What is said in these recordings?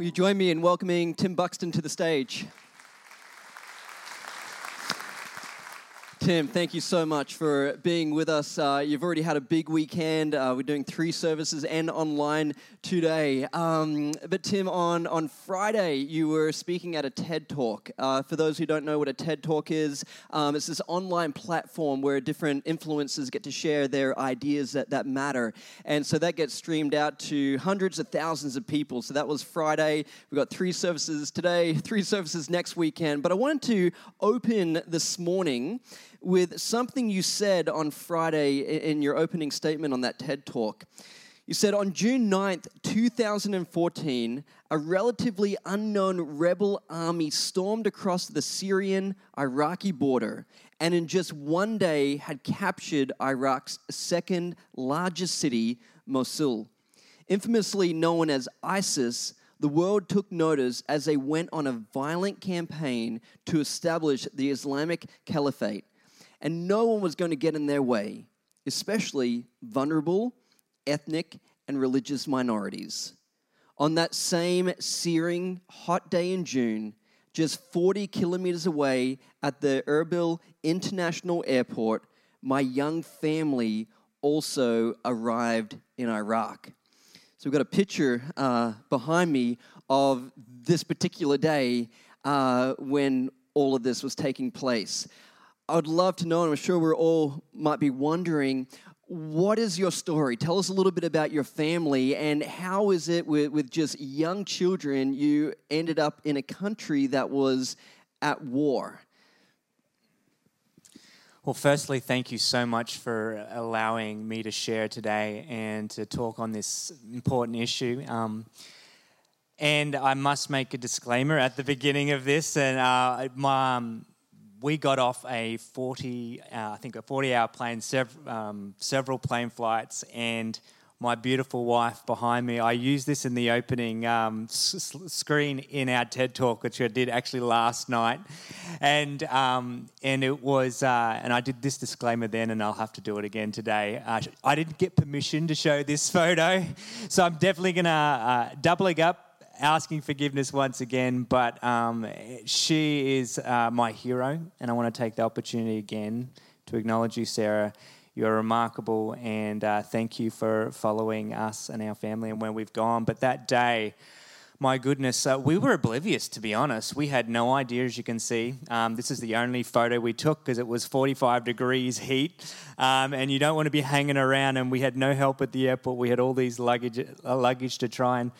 Will you join me in welcoming Tim Buxton to the stage? Tim, thank you so much for being with us. You've already had a big weekend. We're doing 3 services and online today. But Tim, on Friday, you were speaking at a TED Talk. For those who don't know what a TED Talk is, it's this online platform where different influencers get to share their ideas that matter. And so that gets streamed out to hundreds of thousands of people. So that was Friday. We've got 3 services today, 3 services next weekend. But I wanted to open this morning with something you said on Friday in your opening statement on that TED Talk. You said, on June 9th, 2014, a relatively unknown rebel army stormed across the Syrian-Iraqi border and in just one day had captured Iraq's second largest city, Mosul. Infamously known as ISIS, the world took notice as they went on a violent campaign to establish the Islamic Caliphate. And no one was going to get in their way, especially vulnerable, ethnic, and religious minorities. On that same searing, hot day in June, just 40 kilometers away at the Erbil International Airport, my young family also arrived in Iraq. So we've got a picture behind me of this particular day when all of this was taking place. I would love to know, and I'm sure we all might be wondering, what is your story? Tell us a little bit about your family, and how is it with just young children you ended up in a country that was at war? Well, firstly, thank you so much for allowing me to share today and to talk on this important issue. And I must make a disclaimer at the beginning of this, and we got off a 40-hour plane, several plane flights, and my beautiful wife behind me. I used this in the opening screen in our TED Talk, which I did actually last night, and it was. And I did this disclaimer then, and I'll have to do it again today. I didn't get permission to show this photo, so I'm definitely gonna doubling up. Asking forgiveness once again, but she is my hero, and I want to take the opportunity again to acknowledge you, Sarah. You're remarkable, and thank you for following us and our family and where we've gone. But that day, my goodness, we were oblivious, to be honest. We had no idea, as you can see. This is the only photo we took because it was 45 degrees heat, and you don't want to be hanging around, and we had no help at the airport. We had all these luggage to try and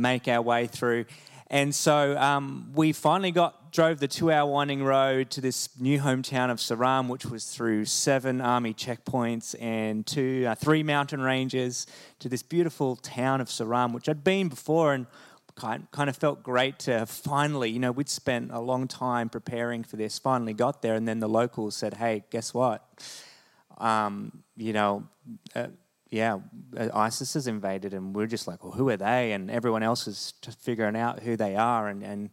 make our way through. And so we finally drove the 2-hour winding road to this new hometown of Saram, which was through 7 army checkpoints and 3 mountain ranges to this beautiful town of Saram, which I'd been before and kind of felt great to finally, we'd spent a long time preparing for this, finally got there. And then the locals said, hey, guess what? ISIS has invaded, and we're just like, well, who are they? And everyone else is just figuring out who they are. And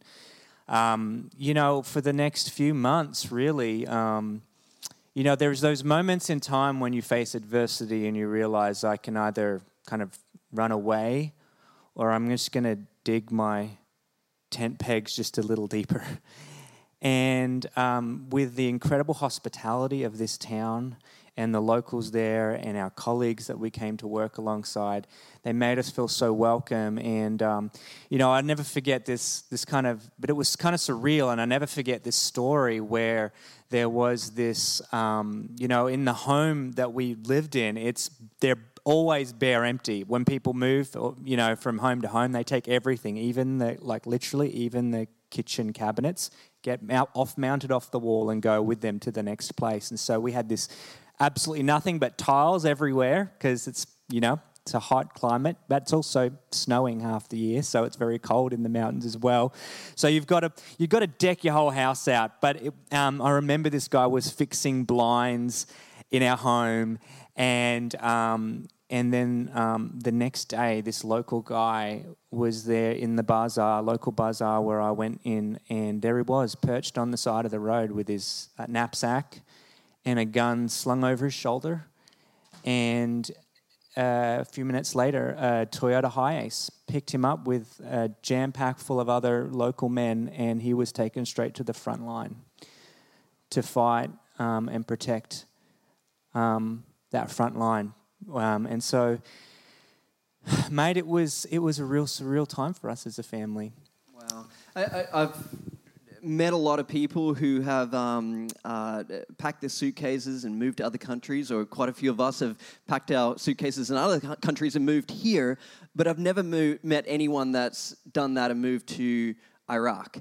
for the next few months, really, there's those moments in time when you face adversity and you realize I can either kind of run away or I'm just going to dig my tent pegs just a little deeper. And with the incredible hospitality of this town and the locals there and our colleagues that we came to work alongside, they made us feel so welcome. And, I'll never forget but it was kind of surreal, and I never forget this story where there was this, in the home that we lived in, they're always bare empty. When people move, from home to home, they take everything, even the kitchen cabinets, mounted off the wall and go with them to the next place. And so we had this absolutely nothing but tiles everywhere because it's a hot climate, but it's also snowing half the year, so it's very cold in the mountains as well. So you've got to deck your whole house out. But I remember this guy was fixing blinds in our home, and then the next day, this local guy was there in the local bazaar where I went in, and there he was, perched on the side of the road with his knapsack and a gun slung over his shoulder. And a few minutes later, a Toyota Hiace picked him up with a jam-pack full of other local men, and he was taken straight to the front line to fight and protect that front line. And so, mate, it was a real surreal time for us as a family. Wow. I've met a lot of people who have packed their suitcases and moved to other countries, or quite a few of us have packed our suitcases in other countries and moved here, but I've never met anyone that's done that and moved to Iraq.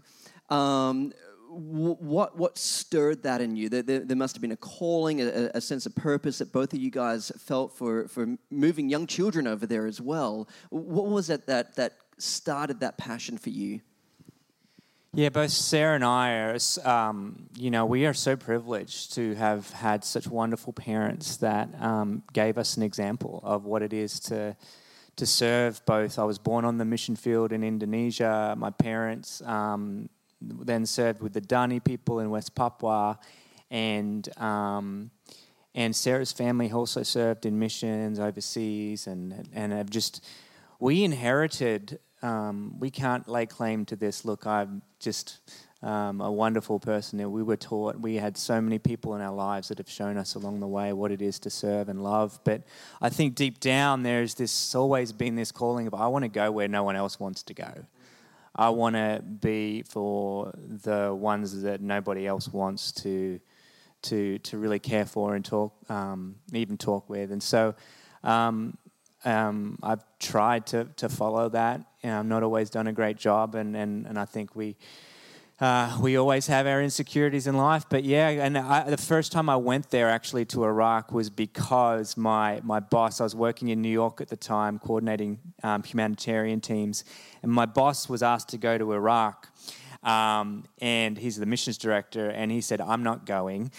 What stirred that in you? There must have been a calling, a sense of purpose that both of you guys felt for moving young children over there as well. What was it that started that passion for you? Yeah, both Sarah and I are, we are so privileged to have had such wonderful parents that gave us an example of what it is to serve. Both, I was born on the mission field in Indonesia. My parents then served with the Dani people in West Papua, and Sarah's family also served in missions overseas, and have just, we inherited. We can't lay claim to this. Look, I'm just a wonderful person. And we were taught, we had so many people in our lives that have shown us along the way what it is to serve and love. But I think deep down there's this, always been this calling of, I want to go where no one else wants to go. I want to be for the ones that nobody else wants to really care for and talk with. And so I've tried to follow that, and I've not always done a great job, and I think we always have our insecurities in life. But yeah, and the first time I went there actually to Iraq was because my boss, I was working in New York at the time coordinating humanitarian teams, and my boss was asked to go to Iraq. And he's the missions director, and he said, I'm not going,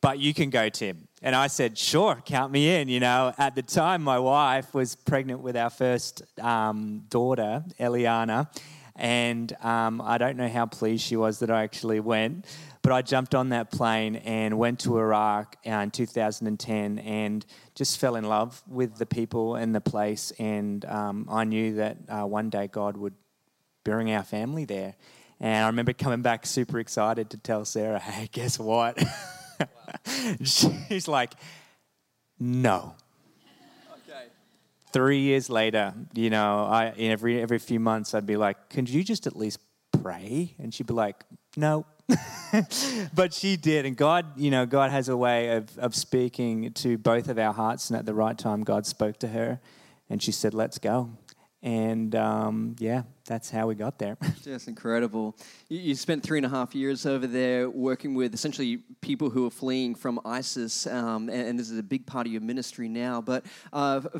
but you can go, Tim. And I said, sure, count me in, At the time, my wife was pregnant with our first daughter, Eliana, and I don't know how pleased she was that I actually went, but I jumped on that plane and went to Iraq in 2010 and just fell in love with the people and the place, and I knew that one day God would bring our family there. And I remember coming back super excited to tell Sarah, hey, guess what? She's like, no. Okay. 3 years later, I every few months I'd be like, could you just at least pray? And she'd be like, no. But she did. And God, God has a way of speaking to both of our hearts. And at the right time, God spoke to her and she said, let's go. And that's how we got there. Just incredible. You spent 3.5 years over there working with essentially people who are fleeing from ISIS, and this is a big part of your ministry now. But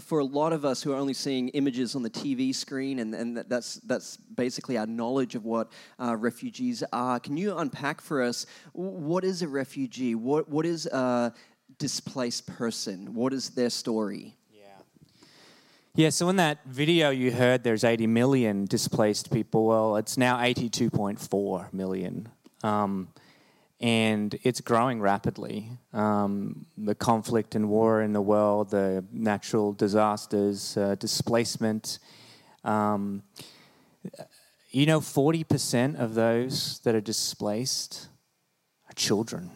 for a lot of us who are only seeing images on the TV screen, and that's basically our knowledge of what refugees are, can you unpack for us, what is a refugee? What is a displaced person? What is their story? Yeah, so in that video you heard there's 80 million displaced people. Well, it's now 82.4 million. And it's growing rapidly. The conflict and war in the world, the natural disasters, displacement. 40% of those that are displaced are children.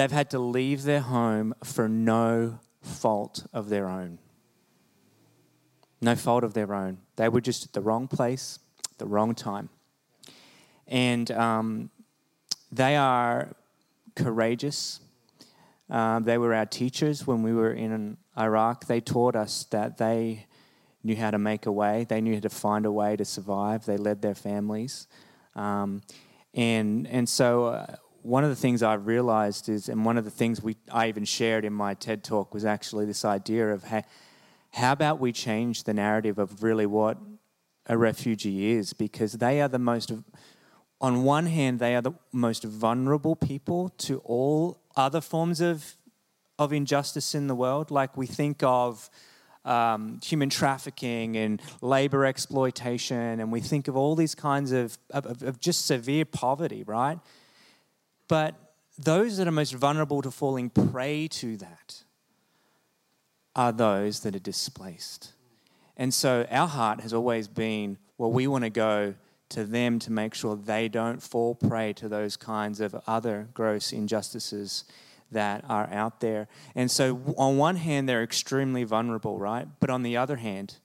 They've had to leave their home for no fault of their own. No fault of their own. They were just at the wrong place, the wrong time. And they are courageous. They were our teachers when we were in Iraq. They taught us that they knew how to make a way. They knew how to find a way to survive. They led their families. So... one of the things I've realized is, and one of the things I even shared in my TED Talk was actually this idea of how about we change the narrative of really what a refugee is, because they are the most, on one hand, they are the most vulnerable people to all other forms of injustice in the world. Like we think of human trafficking and labor exploitation, and we think of all these kinds of just severe poverty, right? But those that are most vulnerable to falling prey to that are those that are displaced. And so our heart has always been, well, we want to go to them to make sure they don't fall prey to those kinds of other gross injustices that are out there. And so on one hand, they're extremely vulnerable, right? But on the other hand,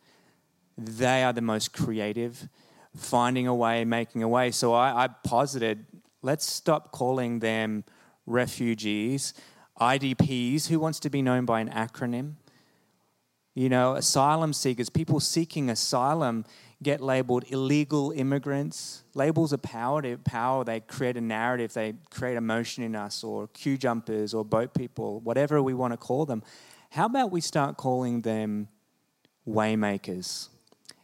they are the most creative, finding a way, making a way. So I posited, let's stop calling them refugees, IDPs. Who wants to be known by an acronym? You know, asylum seekers, people seeking asylum get labeled illegal immigrants. Labels are power. They create a narrative. They create emotion in us, or queue jumpers or boat people, whatever we want to call them. How about we start calling them waymakers?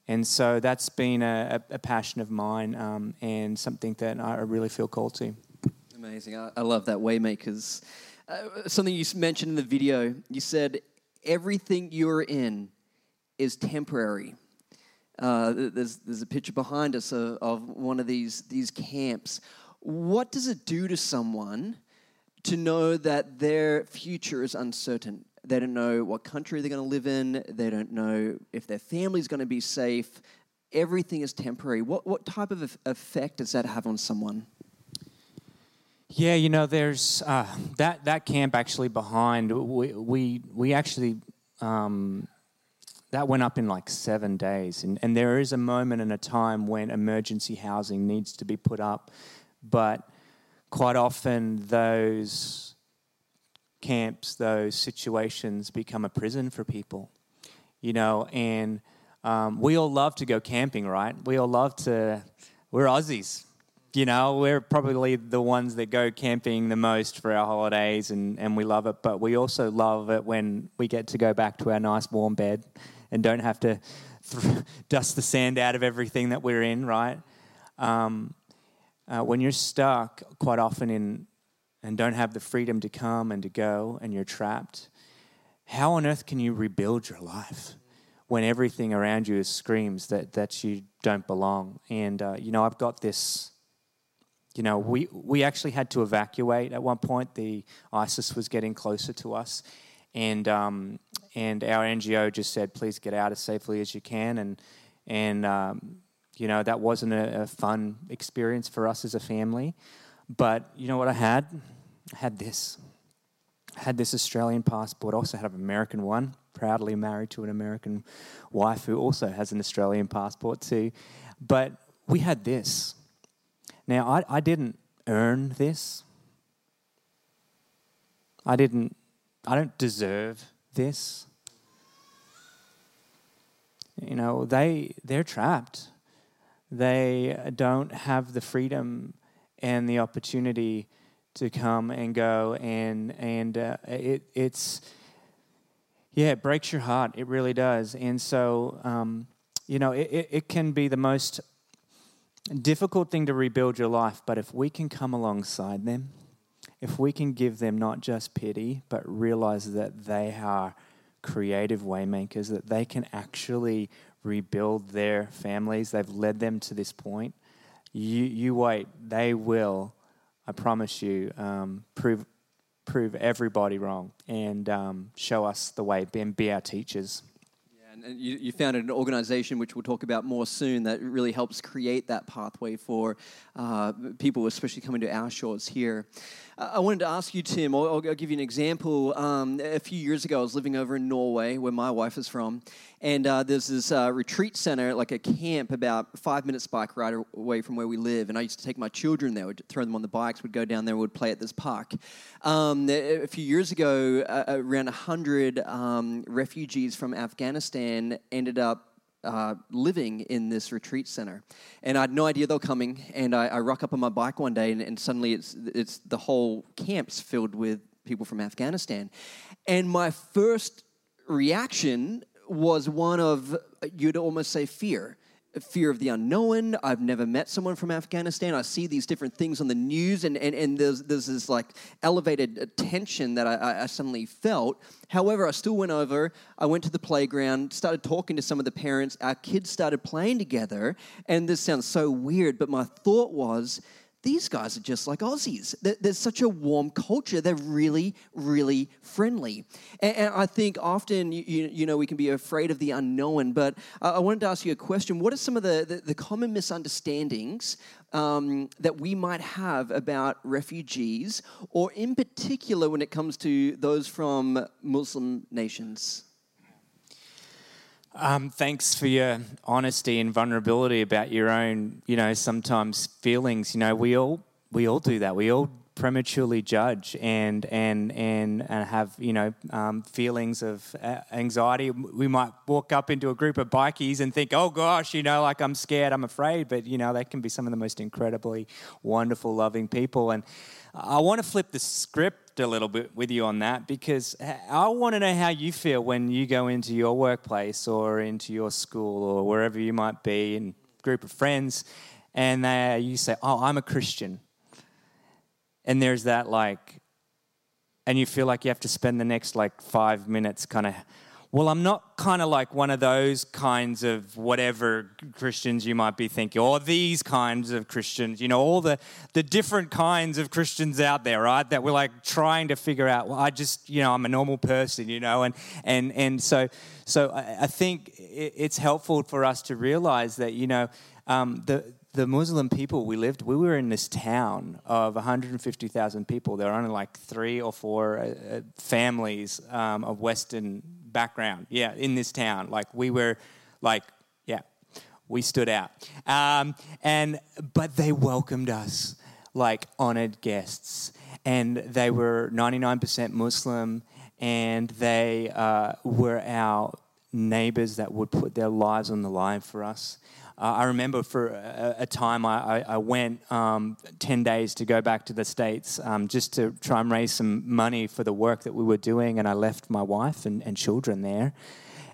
And so that's been a passion of mine and something that I really feel called to. Amazing. I love that, waymakers. Something you mentioned in the video, you said, everything you're in is temporary. There's a picture behind us of one of these camps. What does it do to someone to know that their future is uncertain? They don't know what country they're going to live in. They don't know if their family's going to be safe. Everything is temporary. What type of effect does that have on someone? Yeah, you know, there's that camp actually behind. We actually... That went up in like 7 days. And there is a moment and a time when emergency housing needs to be put up. But quite often those camps, those situations become a prison for people, you know. And we all love to go camping, right? We all love to... We're Aussies, you know. We're probably the ones that go camping the most for our holidays, and we love it. But we also love it when we get to go back to our nice warm bed and don't have to dust the sand out of everything that we're in, right? When you're stuck quite often in and don't have the freedom to come and to go, and you're trapped, how on earth can you rebuild your life when everything around you screams that you don't belong? And, you know, I've got this... You know, we actually had to evacuate at one point. The ISIS was getting closer to us, and our NGO just said, please get out as safely as you can. And you know, that wasn't a fun experience for us as a family. But you know what I had? I had this Australian passport. I also had an American one, proudly married to an American wife who also has an Australian passport too. But we had this. Now, I didn't earn this. I don't deserve this. You know, they're trapped. They don't have the freedom and the opportunity to come and go, and it breaks your heart. It really does. And so, you know, it can be the most difficult thing to rebuild your life, but if we can come alongside them, if we can give them not just pity, but realize that they are creative waymakers, that they can actually rebuild their families, they've led them to this point, you wait, they will, I promise you, prove everybody wrong and show us the way and be our teachers. And you founded an organisation, which we'll talk about more soon, that really helps create that pathway for people, especially coming to our shores here. I wanted to ask you, Tim, I'll give you an example. A few years ago, I was living over in Norway, where my wife is from, and there's this retreat centre, like a camp, about 5 minutes bike ride away from where we live, and I used to take my children there, would throw them on the bikes, would go down there, would play at this park. A few years ago, around 100 refugees from Afghanistan ended up living in this retreat center, and I had no idea they were coming. And I rock up on my bike one day, and suddenly it's the whole camp's filled with people from Afghanistan. And my first reaction was one of, you'd almost say, fear of the unknown. I've never met someone from Afghanistan. I see these different things on the news, and there's this like elevated tension that I suddenly felt. However, I still went over, I went to the playground, started talking to some of the parents, our kids started playing together, and this sounds so weird, but my thought was, these guys are just like Aussies. There's such a warm culture. They're really, really friendly. And I think often, you know, we can be afraid of the unknown, but I wanted to ask you a question. What are some of the common misunderstandings that we might have about refugees, or in particular when it comes to those from Muslim nations? Thanks for your honesty and vulnerability about your own, you know, sometimes feelings. You know, we all do that. We all prematurely judge and have, you know, feelings of anxiety. We might walk up into a group of bikies and think, oh gosh, you know, like I'm scared, I'm afraid. But, you know, that can be some of the most incredibly wonderful, loving people. And I want to flip the script a little bit with you on that, because I want to know how you feel when you go into your workplace or into your school or wherever you might be in a group of friends and you say, oh, I'm a Christian. And there's that like, and you feel like you have to spend the next like 5 minutes kind of, well, I'm not kind of like one of those kinds of whatever Christians you might be thinking, or these kinds of Christians, you know, all the different kinds of Christians out there, right, that we're like trying to figure out, well, I just, you know, I'm a normal person, you know, and so I think it's helpful for us to realize that, you know, the Muslim people we were in this town of 150,000 people. There were only like 3 or 4 families of Western background, yeah, in this town. Like we were like, yeah, we stood out. But they welcomed us like honored guests, and they were 99% Muslim, and they were our neighbors that would put their lives on the line for us. I remember for a time I went 10 days to go back to the States just to try and raise some money for the work that we were doing, and I left my wife and children there.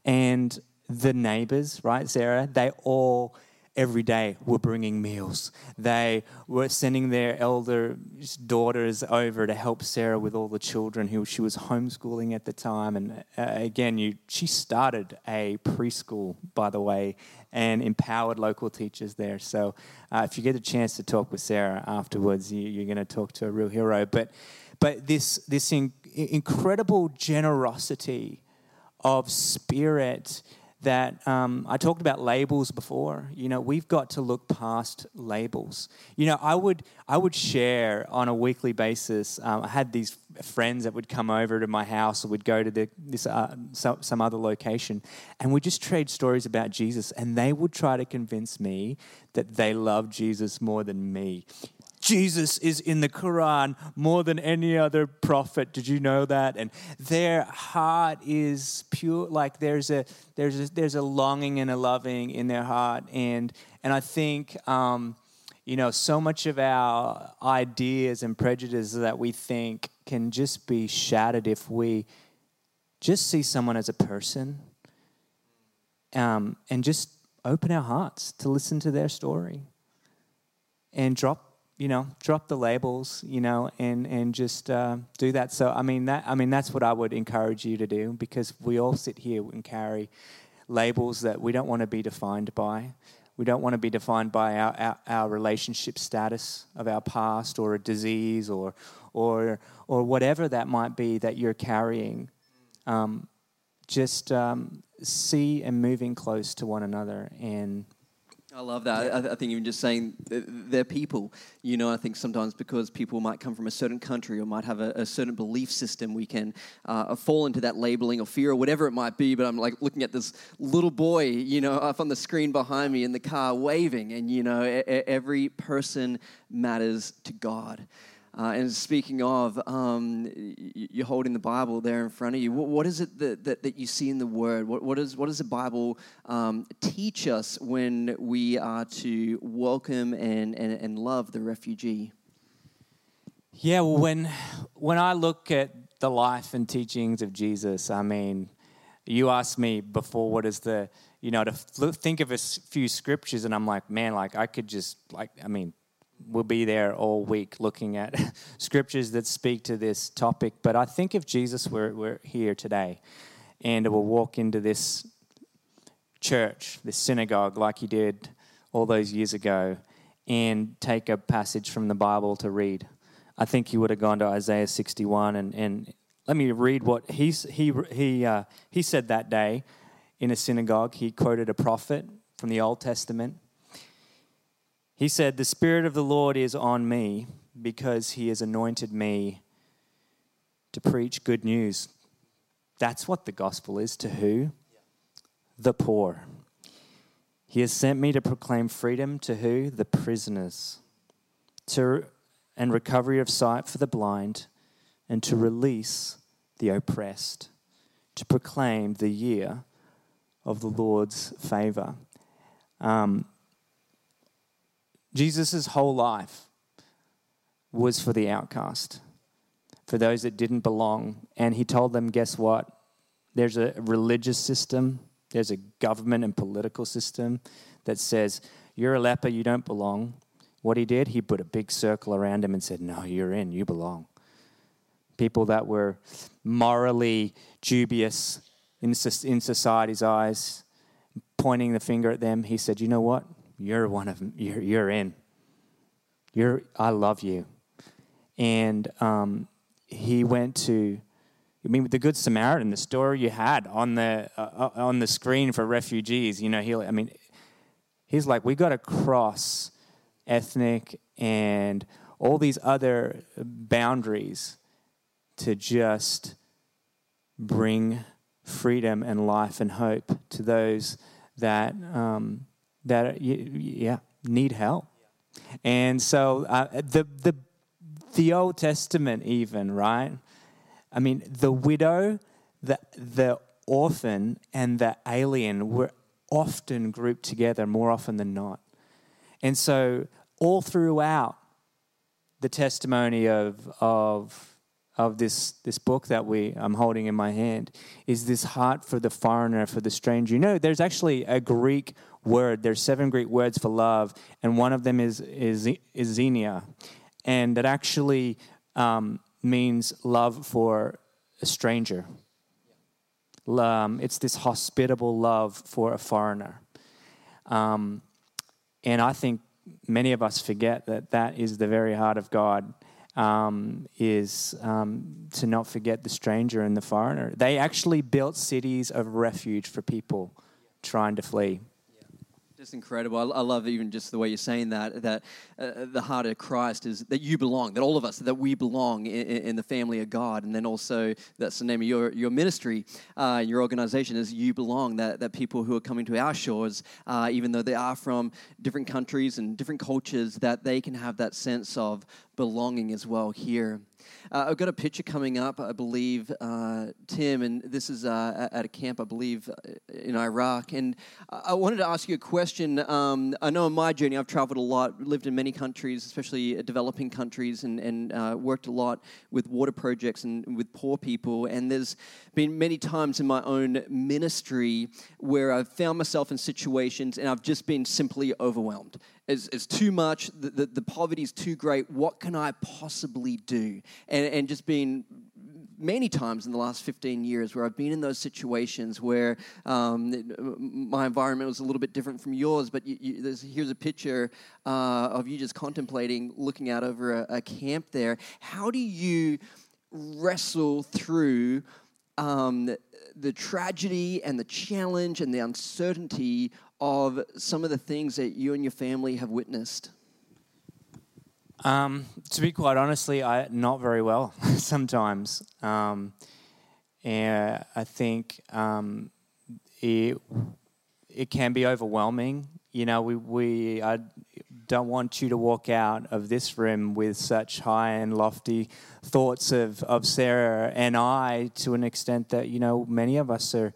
And the neighbours, right, Sarah, they all every day were bringing meals. They were sending their elder daughters over to help Sarah with all the children who she was homeschooling at the time. And again, she started a preschool, by the way, and empowered local teachers there. So if you get a chance to talk with Sarah afterwards, you're going to talk to a real hero. But this incredible generosity of spirit that I talked about labels before. You know, we've got to look past labels. You know, I would share on a weekly basis. I had these friends that would come over to my house or would go to some other location, and we just trade stories about Jesus, and they would try to convince me that they love Jesus more than me. Jesus is in the Quran more than any other prophet. Did you know that? And their heart is pure. Like there's a longing and a loving in their heart. And I think you know, so much of our ideas and prejudices that we think can just be shattered if we just see someone as a person, and just open our hearts to listen to their story and drop the labels, you know, and just do that. So, that's what I would encourage you to do, because we all sit here and carry labels that we don't want to be defined by. We don't want to be defined by our relationship status of our past, or a disease, or whatever that might be that you're carrying. See and moving close to one another and. I love that. Yeah. I think even just saying they're people, you know, I think sometimes because people might come from a certain country or might have a certain belief system, we can fall into that labeling or fear or whatever it might be. But I'm like looking at this little boy, you know, up on the screen behind me in the car waving, and, you know, every person matters to God. And speaking of, you're holding the Bible there in front of you. What is it that you see in the Word? What does the Bible teach us when we are to welcome and love the refugee? Yeah, well, when I look at the life and teachings of Jesus, I mean, you asked me before, what is the, you know, to think of a few scriptures, and I'm like, man, like I could just, like, I mean, we'll be there all week looking at scriptures that speak to this topic. But I think if Jesus were here today and will walk into this church, this synagogue, like he did all those years ago, and take a passage from the Bible to read. I think he would have gone to Isaiah 61, and let me read what he said that day in a synagogue. He quoted a prophet from the Old Testament. He said, "The Spirit of the Lord is on me because he has anointed me to preach good news." That's what the gospel is. To who? The poor. He has sent me to proclaim freedom to who? The prisoners. And recovery of sight for the blind, and to release the oppressed, to proclaim the year of the Lord's favor. Jesus' whole life was for the outcast, for those that didn't belong. And he told them, guess what? There's a religious system, there's a government and political system that says, you're a leper, you don't belong. What he did, he put a big circle around him and said, no, you're in, you belong. People that were morally dubious in society's eyes, pointing the finger at them, he said, you know what? You're one of them. You're in. I love you. And he went to, the Good Samaritan, the story you had on the screen for refugees, he's like, we got to cross ethnic and all these other boundaries to just bring freedom and life and hope to those that need help. And so the Old Testament even, right? The widow, the orphan, and the alien were often grouped together more often than not. And so all throughout the testimony of this book that I'm holding in my hand is this heart for the foreigner, for the stranger. There's actually a Greek word. There's 7 Greek words for love, and one of them is xenia, and that actually means love for a stranger. It's this hospitable love for a foreigner. And I think many of us forget that is the very heart of God, is to not forget the stranger and the foreigner. They actually built cities of refuge for people trying to flee. Just incredible. I love even just the way you're saying that the heart of Christ is that you belong, that all of us, that we belong in the family of God. And then also that's the name of your ministry and your organization is You Belong, that people who are coming to our shores, even though they are from different countries and different cultures, that they can have that sense of belonging as well here. I've got a picture coming up, I believe, Tim, and this is at a camp, I believe, in Iraq. And I wanted to ask you a question. I know in my journey, I've traveled a lot, lived in many countries, especially developing countries, and worked a lot with water projects and with poor people. And there's been many times in my own ministry where I've found myself in situations and I've just been simply overwhelmed. It's too much, the poverty's too great, what can I possibly do? And just been many times in the last 15 years where I've been in those situations where my environment was a little bit different from yours, but here's a picture of you just contemplating, looking out over a camp there. How do you wrestle through the tragedy and the challenge and the uncertainty of some of the things that you and your family have witnessed? To be quite honestly, not very well sometimes. And I think it can be overwhelming. I don't want you to walk out of this room with such high and lofty thoughts of Sarah and I, to an extent that, many of us are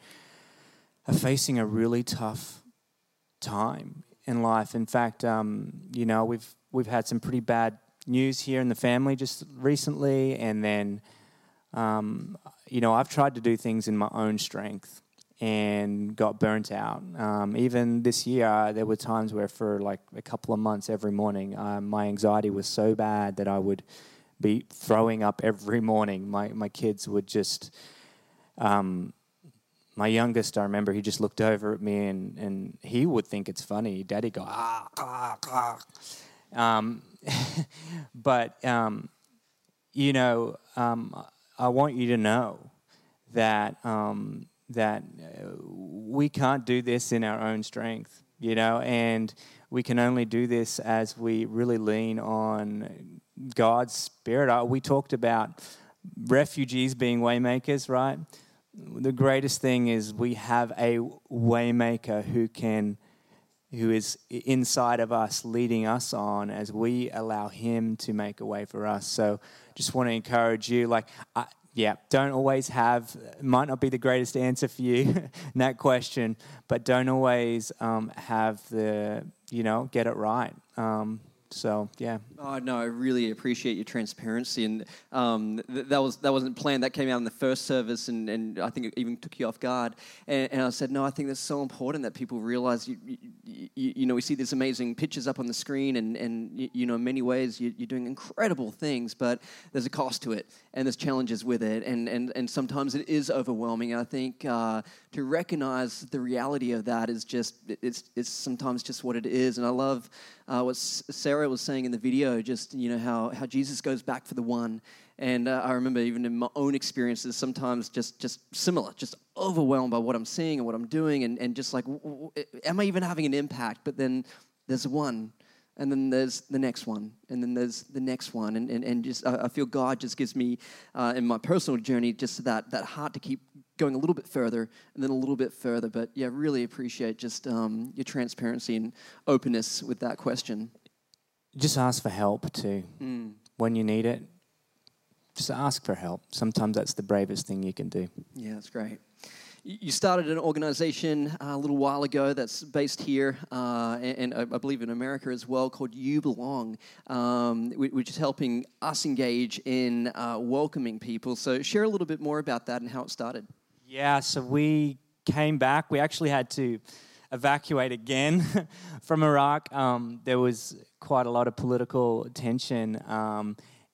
facing a really tough time in life. In fact, we've had some pretty bad news here in the family just recently, and then, I've tried to do things in my own strength and got burnt out. Even this year, there were times where for like a couple of months every morning, my anxiety was so bad that I would be throwing up every morning. My kids would just... my youngest, I remember, he just looked over at me and he would think it's funny. Daddy go, ah, ah, ah. But, you know, I want you to know that, that we can't do this in our own strength, you know, and we can only do this as we really lean on God's Spirit. We talked about refugees being waymakers, right? The greatest thing is we have a waymaker who is inside of us, leading us on as we allow him to make a way for us. So just want to encourage you, like, yeah, don't always have, might not be the greatest answer for you in that question, but don't always have the, you know, get it right. So, yeah. Oh, no, I really appreciate your transparency. And that wasn't planned. That came out in the first service, and I think it even took you off guard. And I said, no, I think that's so important that people realize, you know, we see these amazing pictures up on the screen, and you know, in many ways you're doing incredible things, but there's a cost to it, and there's challenges with it, and sometimes it is overwhelming. And I think to recognize the reality of that is just, it's sometimes just what it is. And I love what Sarah was saying in the video, just, you know, how Jesus goes back for the one. And I remember even in my own experiences, sometimes just similar, just overwhelmed by what I'm seeing and what I'm doing, and just like, am I even having an impact? But then there's one, and then there's the next one, and then there's the next one. And just I feel God just gives me, in my personal journey, just that heart to keep going a little bit further and then a little bit further. But yeah, really appreciate just your transparency and openness with that question. Just ask for help too. When you need it, just ask for help. Sometimes that's the bravest thing you can do. Yeah, that's great. You started an organization a little while ago that's based here, and I believe in America as well, called You Belong, which is helping us engage in welcoming people. So share a little bit more about that and how it started. Yeah, so we came back. We actually had to evacuate again from Iraq. There was quite a lot of political tension,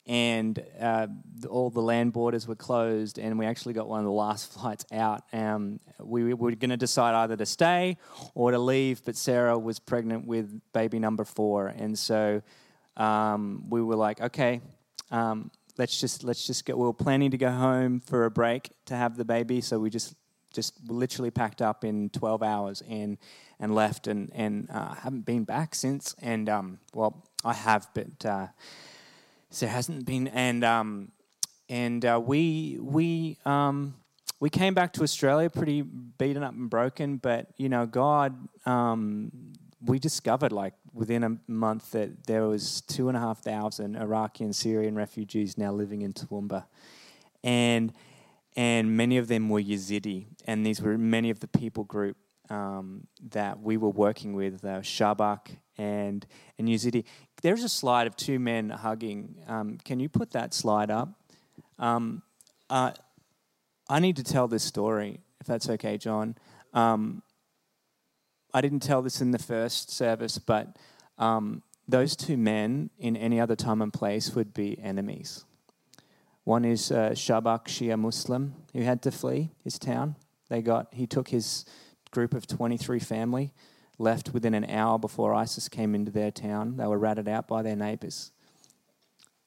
and all the land borders were closed, and we actually got one of the last flights out. We were going to decide either to stay or to leave, but Sarah was pregnant with baby number 4, and so we were like, okay, let's just go. We were planning to go home for a break to have the baby, so we just literally packed up in 12 hours and left, and haven't been back since. And well, I have, but Sarah hasn't been. And we came back to Australia pretty beaten up and broken, but you know, God, we discovered like within a month that there was 2,500 Iraqi and Syrian refugees now living in Toowoomba, and many of them were Yazidi, and these were many of the people group that we were working with, Shabak and Yazidi. There's a slide of two men hugging. Can you put that slide up? I need to tell this story, if that's okay, John. I didn't tell this in the first service, but those two men in any other time and place would be enemies. One is Shabak, Shia Muslim, who had to flee his town. He took his group of 23 family, left within an hour before ISIS came into their town. They were ratted out by their neighbours.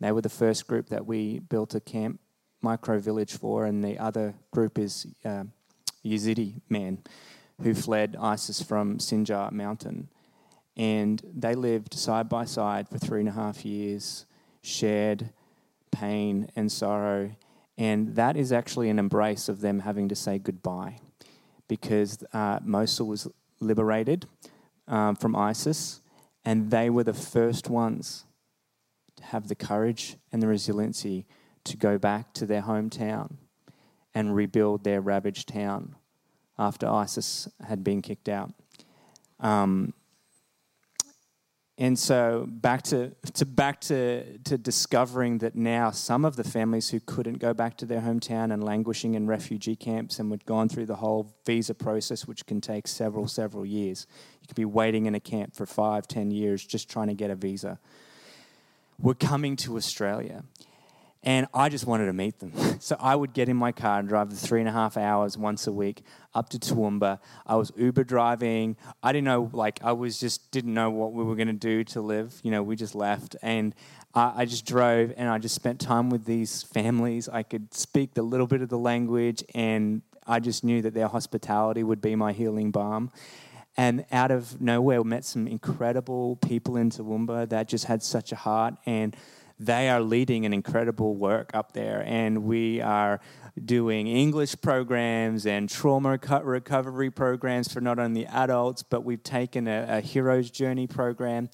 They were the first group that we built a camp, micro village for, and the other group is Yazidi men who fled ISIS from Sinjar Mountain. And they lived side by side for 3.5 years, shared pain and sorrow, and that is actually an embrace of them having to say goodbye, because Mosul was liberated from ISIS, and they were the first ones to have the courage and the resiliency to go back to their hometown and rebuild their ravaged town after ISIS had been kicked out. And so back to discovering that now some of the families who couldn't go back to their hometown and languishing in refugee camps and had gone through the whole visa process, which can take several years. You could be waiting in a camp for 5-10 years just trying to get a visa. We're coming to Australia. And I just wanted to meet them. So I would get in my car and drive the 3.5 hours once a week up to Toowoomba. I was Uber driving. I didn't know, like, I was just didn't know what we were going to do to live. You know, we just left. And I just drove and I just spent time with these families. I could speak a little bit of the language and I just knew that their hospitality would be my healing balm. And out of nowhere, we met some incredible people in Toowoomba that just had such a heart, and they are leading an incredible work up there. And we are doing English programs and trauma recovery programs for not only adults, but we've taken a Hero's Journey program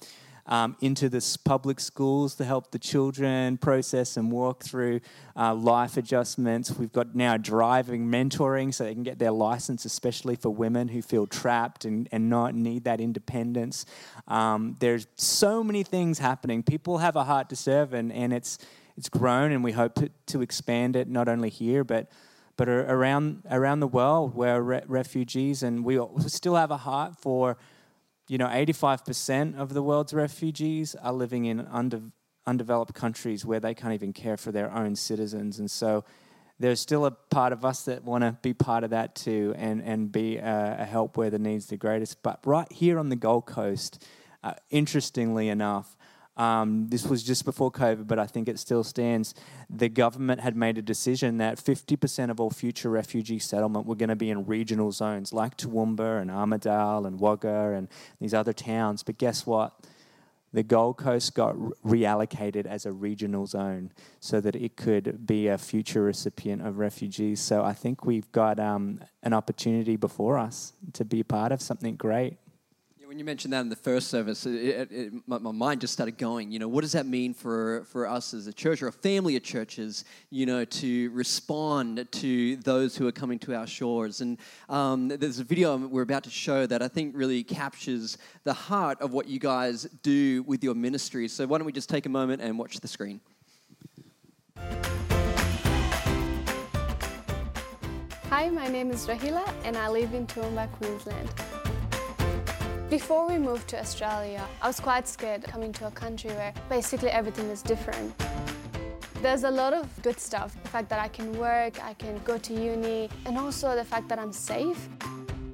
into the public schools to help the children process and walk through life adjustments. We've got now driving mentoring so they can get their license, especially for women who feel trapped and not need that independence. There's so many things happening. People have a heart to serve, and it's grown, and we hope to expand it not only here but around the world where refugees, and we still have a heart for, you know, 85% of the world's refugees are living in undeveloped countries where they can't even care for their own citizens. And so there's still a part of us that want to be part of that too, and be a help where the need's the greatest. But right here on the Gold Coast, interestingly enough, this was just before COVID, but I think it still stands. The government had made a decision that 50% of all future refugee settlement were going to be in regional zones like Toowoomba and Armidale and Wagga and these other towns. But guess what? The Gold Coast got reallocated as a regional zone so that it could be a future recipient of refugees. So I think we've got an opportunity before us to be part of something great. When you mentioned that in the first service, my mind just started going, you know, what does that mean for us as a church or a family of churches, you know, to respond to those who are coming to our shores? And there's a video we're about to show that I think really captures the heart of what you guys do with your ministry. So why don't we just take a moment and watch the screen. Hi, my name is Rahila and I live in Toowoomba, Queensland. Before we moved to Australia, I was quite scared coming to a country where basically everything is different. There's a lot of good stuff. The fact that I can work, I can go to uni, and also the fact that I'm safe.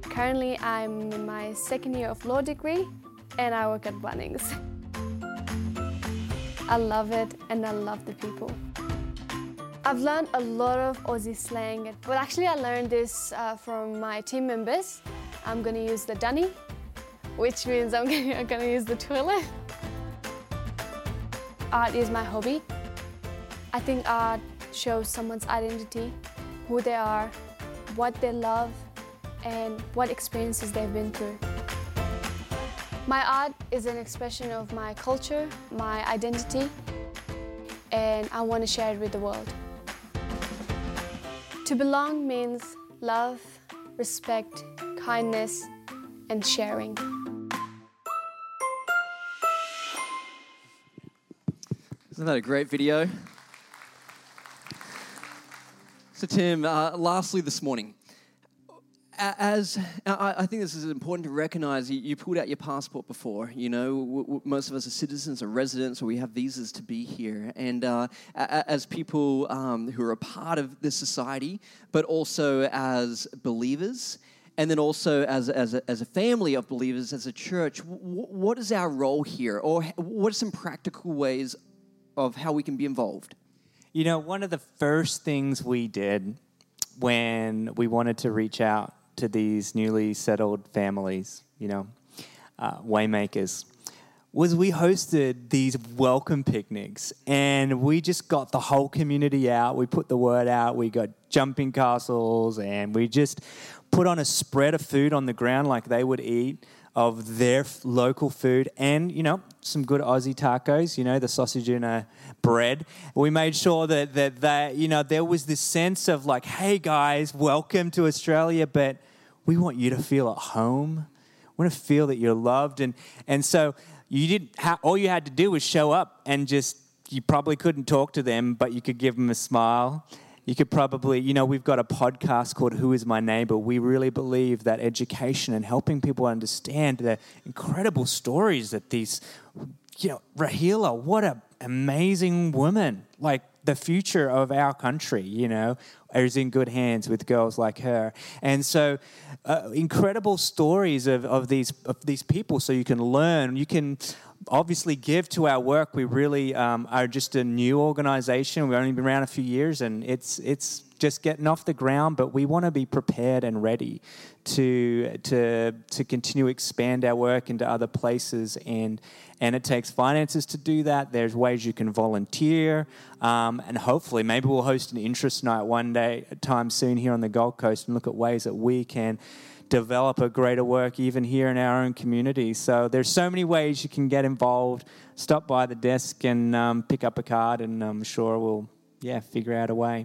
Currently, I'm in my second year of law degree, and I work at Bunnings. I love it, and I love the people. I've learned a lot of Aussie slang, but actually I learned this from my team members. I'm going to use the Dani, which means I'm gonna use the toilet. Art is my hobby. I think art shows someone's identity, who they are, what they love, and what experiences they've been through. My art is an expression of my culture, my identity, and I want to share it with the world. To belong means love, respect, kindness, and sharing. Isn't that a great video? So Tim, lastly this morning, as I think this is important to recognise, you pulled out your passport before. You know, most of us are citizens or residents, or we have visas to be here. And as people who are a part of this society, but also as believers, and then also as a family of believers, as a church, what is our role here? Or what are some practical ways of how we can be involved? You know, one of the first things we did when we wanted to reach out to these newly settled families, you know, Waymakers, was we hosted these welcome picnics, and we just got the whole community out. We put the word out. We got jumping castles, and we just put on a spread of food on the ground like they would eat, of their local food, and, you know, some good Aussie tacos, you know, the sausage in a bread. We made sure that you know, there was this sense of like, hey guys, welcome to Australia, but we want you to feel at home. We want to feel that you're loved. And so you didn't all you had to do was show up, and just, you probably couldn't talk to them, but you could give them a smile. You could probably, you know, we've got a podcast called Who Is My Neighbor. We really believe that education and helping people understand the incredible stories that these, you know, Rahila, what an amazing woman. Like, the future of our country, you know, is in good hands with girls like her. And so incredible stories of these people, so you can learn. You can obviously give to our work. We really are just a new organization. We've only been around a few years, and it's just getting off the ground, but we want to be prepared and ready to continue to expand our work into other places, and it takes finances to do that. There's ways you can volunteer, and hopefully maybe we'll host an interest night one day time soon here on the Gold Coast and look at ways that we can develop a greater work even here in our own community. So there's so many ways you can get involved. Stop by the desk and pick up a card, and I'm sure we'll figure out a way.